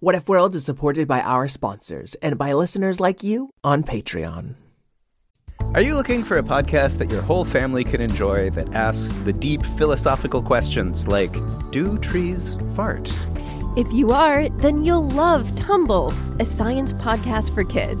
What If World is supported by our sponsors and by listeners like you on Patreon. Are you looking for a podcast that your whole family can enjoy that asks the deep philosophical questions like, do trees fart? If you are, then you'll love Tumble, a science podcast for kids.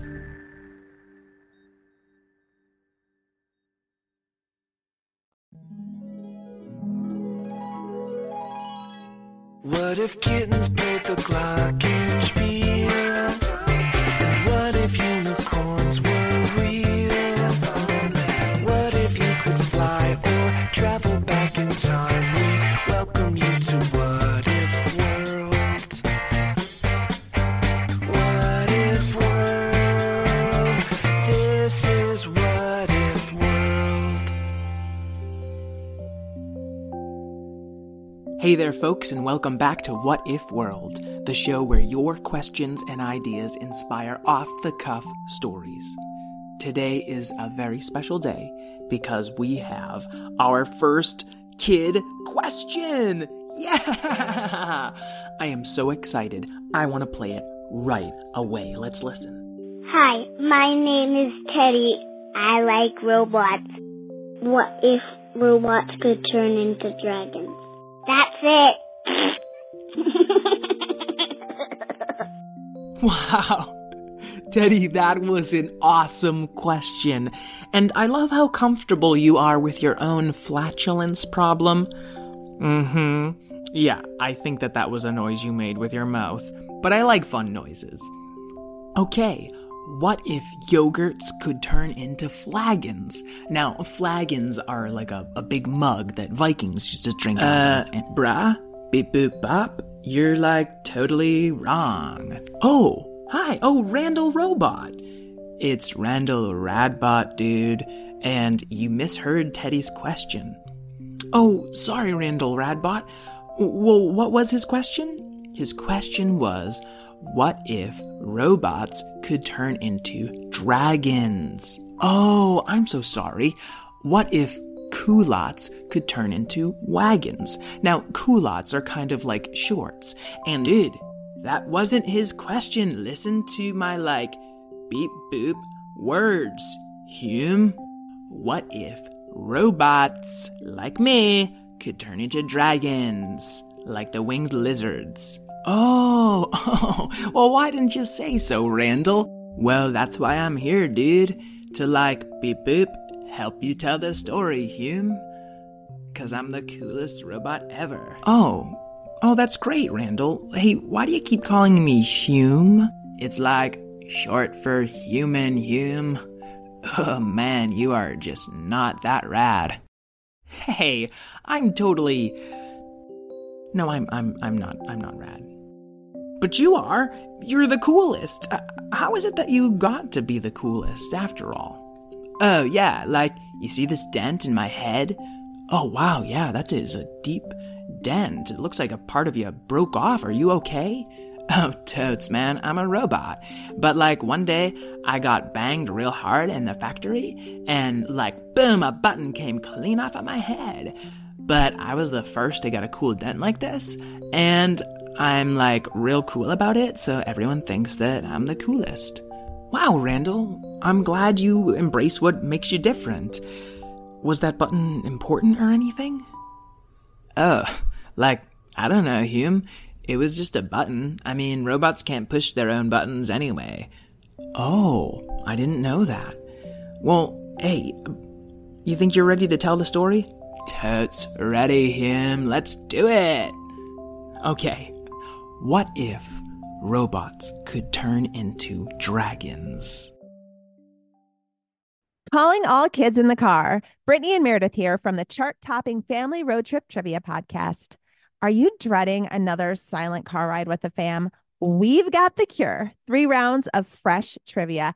What if kittens played the glockenspiel? And what if unicorns were real? What if you could fly or travel back in time? We welcome you to What If World. What If World. This is What If World. Hey there, folks, and welcome back to What If World, the show where your questions and ideas inspire off-the-cuff stories. Today is a very special day because we have our first kid question! Yeah! I am so excited. I want to play it right away. Let's listen. Hi, my name is Teddy. I like robots. What if robots could turn into dragons? That's it. Wow. Teddy, that was an awesome question. And I love how comfortable you are with your own flatulence problem. Yeah, I think that was a noise you made with your mouth. But I like fun noises. Okay. What if yogurts could turn into flagons? Now, flagons are like a big mug that Vikings used to drink out of. Bruh, beep boop bop, you're like totally wrong. Oh, hi, Randall Robot. It's Randall Radbot, dude, and you misheard Teddy's question. Oh, sorry, Randall Radbot. Well, what was his question? His question was, what if robots could turn into dragons? Oh, I'm so sorry. What if culottes could turn into wagons? Now, culottes are kind of like shorts. And dude, that wasn't his question. Listen to my, beep boop words, Hume. What if robots, like me, could turn into dragons, like the winged lizards? Oh, well, why didn't you say so, Randall? Well, that's why I'm here, dude, to beep boop, help you tell the story, Hume, 'cause I'm the coolest robot ever. Oh, that's great, Randall. Hey, why do you keep calling me Hume? It's short for human, Hume. Oh man, you are just not that rad. Hey, I'm totally... No, I'm not rad. But you are. You're the coolest. How is it that you got to be the coolest after all? Oh, yeah, you see this dent in my head? Oh, wow, yeah, that is a deep dent. It looks like a part of you broke off. Are you okay? Oh, totes, man, I'm a robot. But, one day, I got banged real hard in the factory, and, boom, a button came clean off of my head. But I was the first to get a cool dent like this, and... I'm real cool about it, so everyone thinks that I'm the coolest. Wow, Randall, I'm glad you embrace what makes you different. Was that button important or anything? Oh, I don't know, Hume. It was just a button. I mean, robots can't push their own buttons anyway. Oh, I didn't know that. Well, hey, you think you're ready to tell the story? Totes ready, Hume. Let's do it! Okay. What if robots could turn into dragons? Calling all kids in the car. Brittany and Meredith here from the chart-topping Family Road Trip Trivia Podcast. Are you dreading another silent car ride with the fam? We've got the cure. 3 rounds of fresh trivia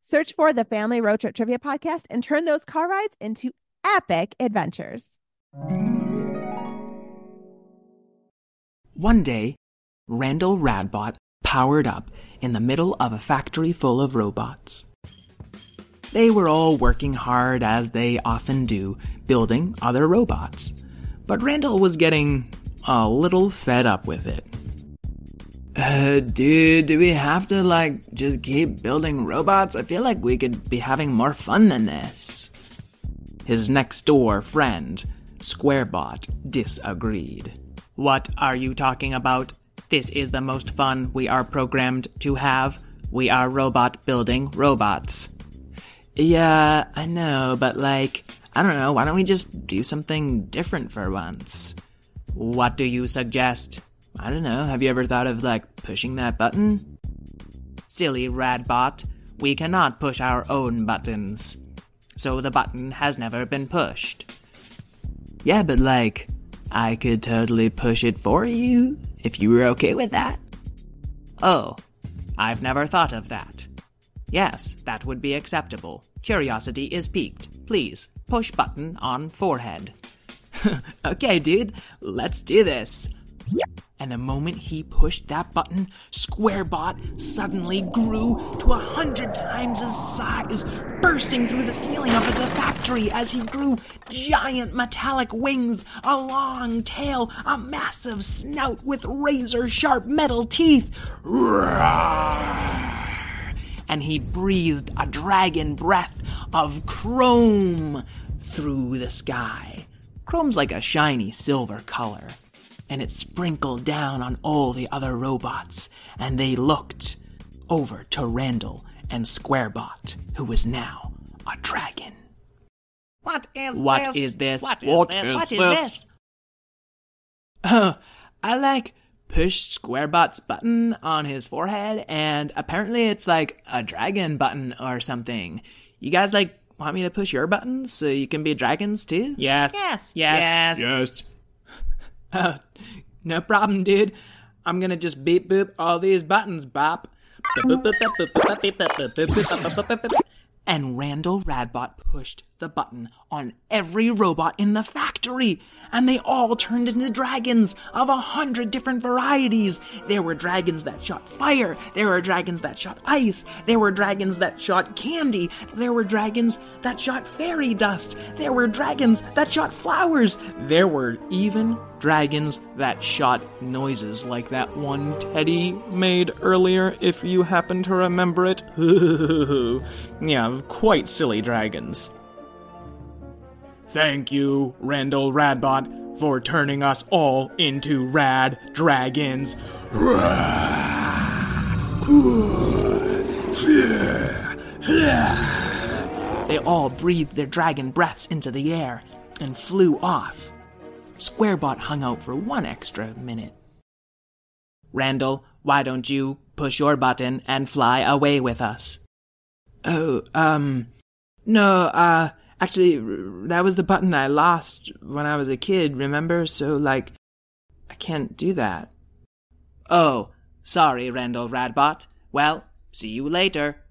Search for the Family Road Trip Trivia Podcast and turn those car rides into epic adventures. One day, Randall Radbot powered up in the middle of a factory full of robots. They were all working hard, as they often do, building other robots. But Randall was getting a little fed up with it. Dude, do we have to, just keep building robots? I feel like we could be having more fun than this. His next-door friend, Squarebot, disagreed. What are you talking about? This is the most fun we are programmed to have. We are robot-building robots. Yeah, I know, but, I don't know, why don't we just do something different for once? What do you suggest? I don't know, have you ever thought of, pushing that button? Silly Radbot, we cannot push our own buttons. So the button has never been pushed. Yeah, but, I could totally push it for you, if you were okay with that. Oh, I've never thought of that. Yes, that would be acceptable. Curiosity is piqued. Please, push button on forehead. Okay, dude, let's do this. And the moment he pushed that button, Squarebot suddenly grew to 100 times his size, bursting through the ceiling of the factory as he grew. Giant metallic wings, a long tail, a massive snout with razor-sharp metal teeth. And he breathed a dragon breath of chrome through the sky. Chrome's like a shiny silver color. And it sprinkled down on all the other robots, and they looked over to Randall and Squarebot, who was now a dragon. What is this? Oh, I pushed Squarebot's button on his forehead, and apparently it's a dragon button or something. You guys want me to push your buttons so you can be dragons too? Yes. Oh, no problem, dude. I'm gonna just beep boop all these buttons, bop. And Randall Radbot pushed the button on every robot in the factory, and they all turned into dragons of 100 different varieties. There were dragons that shot fire, there were dragons that shot ice, there were dragons that shot candy, there were dragons that shot fairy dust, there were dragons that shot flowers, there were even dragons that shot noises like that one Teddy made earlier, if you happen to remember it. Yeah, quite silly dragons. Thank you, Randall Radbot, for turning us all into rad dragons. They all breathed their dragon breaths into the air and flew off. Squarebot hung out for 1 extra minute. Randall, why don't you push your button and fly away with us? No, actually, that was the button I lost when I was a kid, remember? So, I can't do that. Oh, sorry, Randall Radbot. Well, see you later.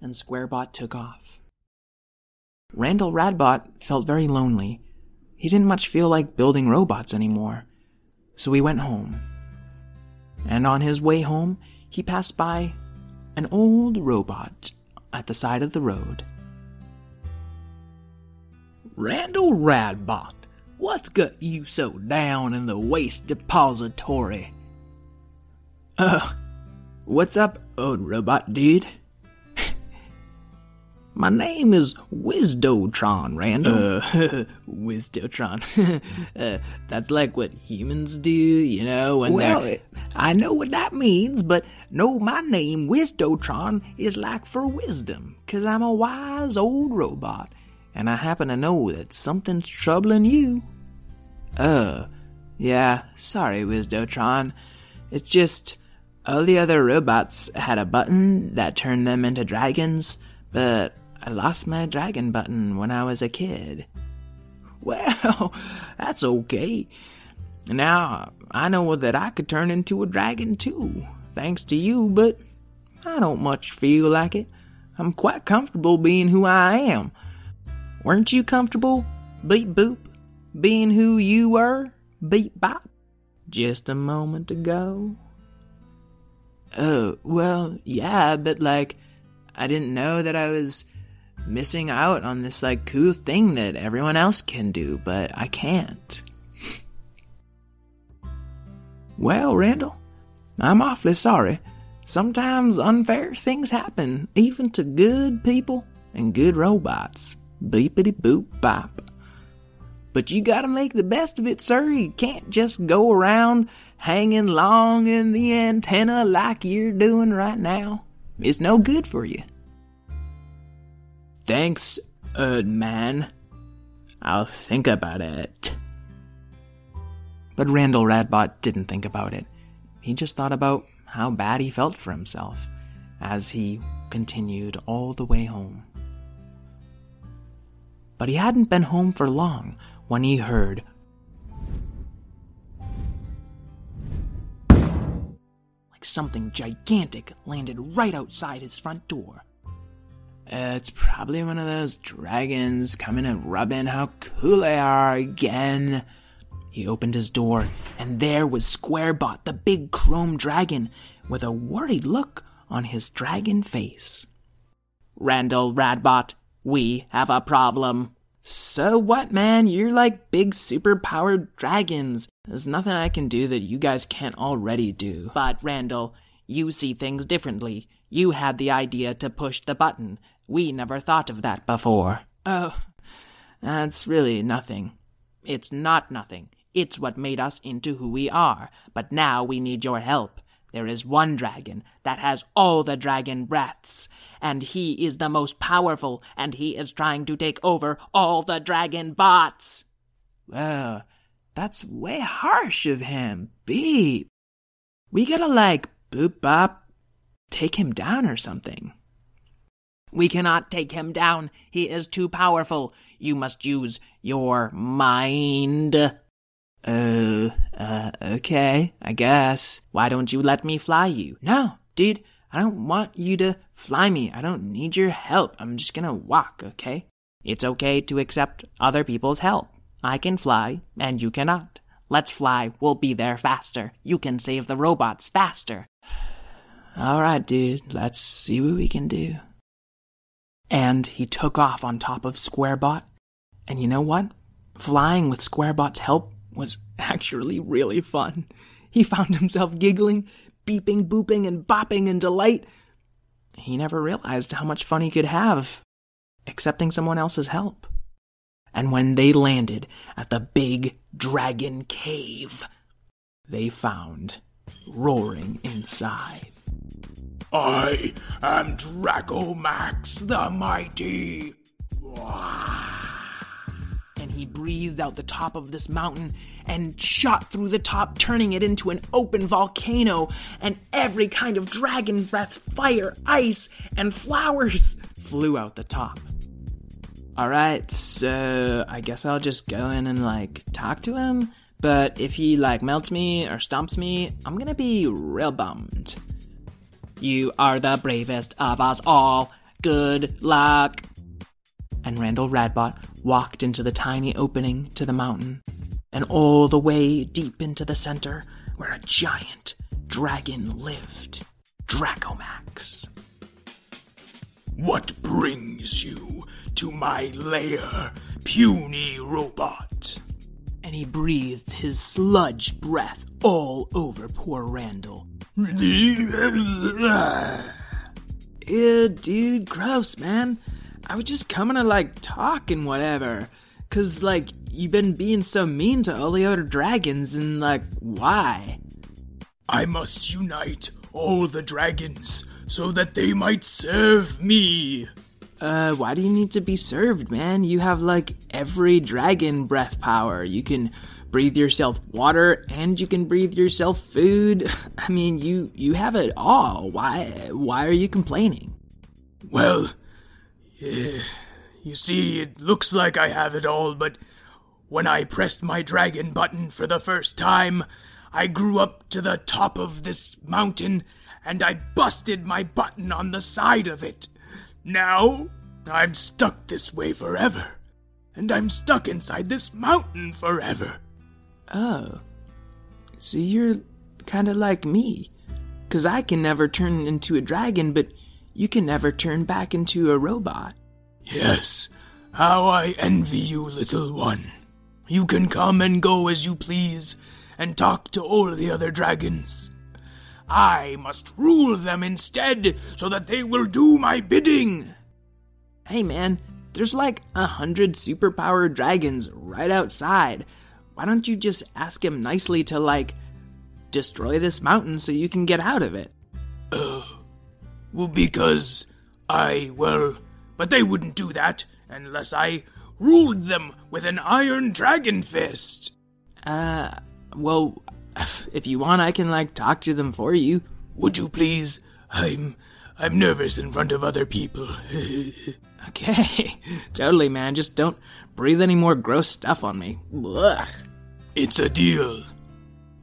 And Squarebot took off. Randall Radbot felt very lonely. He didn't much feel like building robots anymore, so he went home. And on his way home, he passed by an old robot at the side of the road. Randall Radbot, what's got you so down in the waste depository? What's up, old robot dude? My name is Wisdotron, Randall. Wisdotron. That's like what humans do, you know? I know what that means, but no, my name, Wisdotron, is like for wisdom, 'cause I'm a wise old robot, and I happen to know that something's troubling you. Yeah, sorry, Wisdotron. It's just, all the other robots had a button that turned them into dragons, but I lost my dragon button when I was a kid. Well, that's okay. Now, I know that I could turn into a dragon too, thanks to you, but I don't much feel like it. I'm quite comfortable being who I am. Weren't you comfortable, Beep Boop, being who you were, Beep Bop, just a moment ago? Well, yeah, but I didn't know that I was missing out on this, cool thing that everyone else can do, but I can't. Well, Randall, I'm awfully sorry. Sometimes unfair things happen, even to good people and good robots. Beepity-boop-bop. But you gotta make the best of it, sir. You can't just go around hanging long in the antenna like you're doing right now. It's no good for you. Thanks, man. I'll think about it. But Randall Radbot didn't think about it. He just thought about how bad he felt for himself as he continued all the way home. But he hadn't been home for long when he heard something gigantic landed right outside his front door. It's probably one of those dragons coming and rubbing how cool they are again. He opened his door, and there was Squarebot, the big chrome dragon, with a worried look on his dragon face. Randall Radbot, we have a problem. So what, man? You're like big super-powered dragons. There's nothing I can do that you guys can't already do. But, Randall, you see things differently. You had the idea to push the button. We never thought of that before. Oh, that's really nothing. It's not nothing. It's what made us into who we are. But now we need your help. There is one dragon that has all the dragon breaths, and he is the most powerful, and he is trying to take over all the dragon bots. Well, that's way harsh of him, Beep. We gotta, boop-bop, take him down or something. We cannot take him down. He is too powerful. You must use your mind. Okay, I guess. Why don't you let me fly you? No, dude, I don't want you to fly me. I don't need your help. I'm just gonna walk, okay? It's okay to accept other people's help. I can fly, and you cannot. Let's fly, we'll be there faster. You can save the robots faster. Alright, dude, let's see what we can do. And he took off on top of Squarebot. And you know what? Flying with Squarebot's help was actually really fun. He found himself giggling, beeping, booping, and bopping in delight. He never realized how much fun he could have accepting someone else's help. And when they landed at the big dragon cave, they found roaring inside. I am Draco Max the Mighty. And he breathed out the top of this mountain and shot through the top, turning it into an open volcano, and every kind of dragon breath, fire, ice, and flowers flew out the top. Alright, so I guess I'll just go in and, talk to him, but if he, melts me or stomps me, I'm gonna be real bummed. You are the bravest of us all. Good luck. And Randall Radbot walked into the tiny opening to the mountain, and all the way deep into the center, where a giant dragon lived, Draco Max. What brings you to my lair, puny robot? And he breathed his sludge breath all over poor Randall. Dude, gross, man. I was just coming to, like, talk and whatever. Because, like, you've been being so mean to all the other dragons, and, like, why? I must unite all the dragons so that they might serve me. Why do you need to be served, man? You have, like, every dragon breath power. You can breathe yourself water, and you can breathe yourself food. I mean, you have it all. Why are you complaining? Well... you see, it looks like I have it all, but when I pressed my dragon button for the first time, I grew up to the top of this mountain, and I busted my button on the side of it. Now, I'm stuck this way forever, and I'm stuck inside this mountain forever. Oh, so you're kind of like me, 'cause I can never turn into a dragon, but... you can never turn back into a robot. Yes, how I envy you, little one. You can come and go as you please, and talk to all the other dragons. I must rule them instead, so that they will do my bidding. Hey man, there's like 100 superpowered dragons right outside. Why don't you just ask him nicely to, like, destroy this mountain so you can get out of it? Ugh. Well, because but they wouldn't do that unless I ruled them with an iron dragon fist. Well, if you want, I can, like, talk to them for you. Would you please? I'm nervous in front of other people. Okay, totally, man. Just don't breathe any more gross stuff on me. Ugh. It's a deal.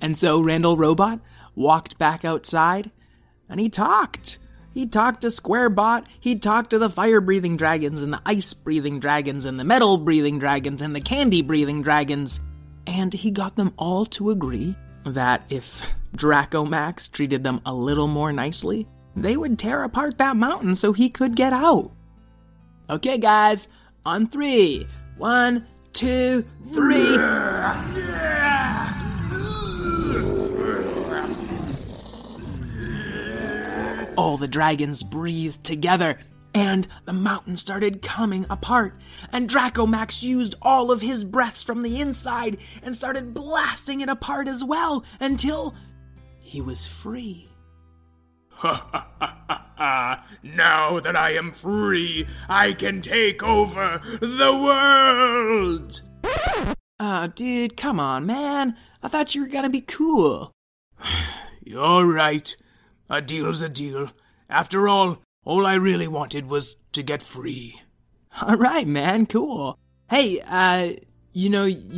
And so Randall Radbot walked back outside, and he talked. He talked to Squarebot, he talked to the fire-breathing dragons, and the ice-breathing dragons, and the metal-breathing dragons, and the candy-breathing dragons. And he got them all to agree that if Draco Max treated them a little more nicely, they would tear apart that mountain so he could get out. Okay, guys, on 3. 1, 2, 3... All the dragons breathed together, and the mountain started coming apart, and Draco Max used all of his breaths from the inside and started blasting it apart as well until he was free. Ha ha ha ha ha! Now that I am free, I can take over the world! Oh, dude, come on, man. I thought you were gonna be cool. You're right. A deal's a deal. After all I really wanted was to get free. All right, man, cool. Hey, you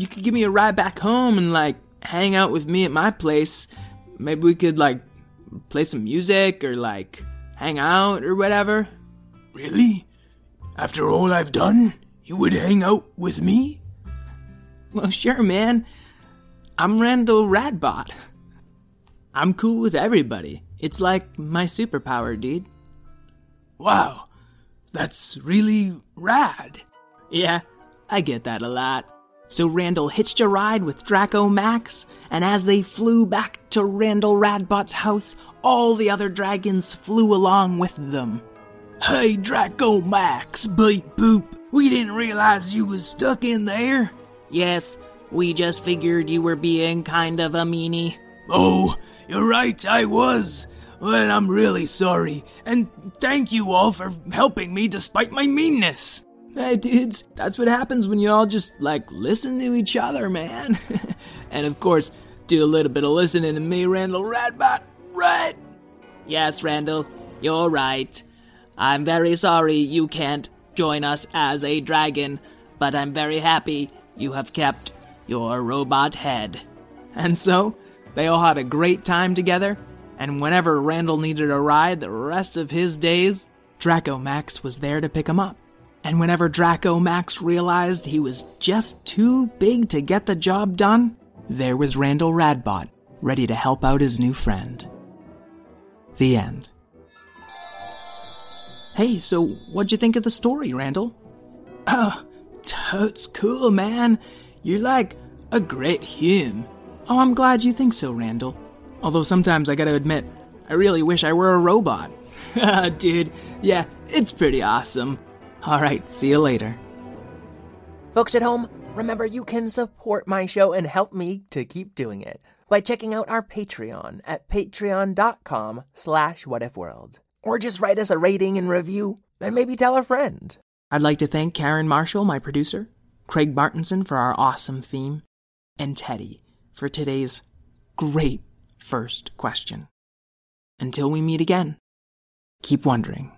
could give me a ride back home and, like, hang out with me at my place. Maybe we could, like, play some music or, like, hang out or whatever. Really? After all I've done, you would hang out with me? Well, sure, man. I'm Randall Radbot. I'm cool with everybody. It's like my superpower, dude. Wow, that's really rad. Yeah, I get that a lot. So Randall hitched a ride with Draco Max, and as they flew back to Randall Radbot's house, all the other dragons flew along with them. Hey, Draco Max, bleep boop, we didn't realize you was stuck in there. Yes, we just figured you were being kind of a meanie. Oh, you're right, I was. Well, I'm really sorry, and thank you all for helping me despite my meanness. Hey, dudes, that's what happens when you all just, like, listen to each other, man. And, of course, do a little bit of listening to me, Randall Radbot, right? Yes, Randall, you're right. I'm very sorry you can't join us as a dragon, but I'm very happy you have kept your robot head. And so... they all had a great time together, and whenever Randall needed a ride the rest of his days, Draco Max was there to pick him up. And whenever Draco Max realized he was just too big to get the job done, there was Randall Radbot, ready to help out his new friend. The end. Hey, so what'd you think of the story, Randall? Oh, totes cool, man. You're like a great human. Oh, I'm glad you think so, Randall. Although sometimes I gotta admit, I really wish I were a robot. Dude, yeah, it's pretty awesome. All right, see you later. Folks at home, remember you can support my show and help me to keep doing it by checking out our Patreon at patreon.com/whatifworld. Or just write us a rating and review, and maybe tell a friend. I'd like to thank Karen Marshall, my producer, Craig Martinson for our awesome theme, and Teddy for today's great first question. Until we meet again, keep wondering.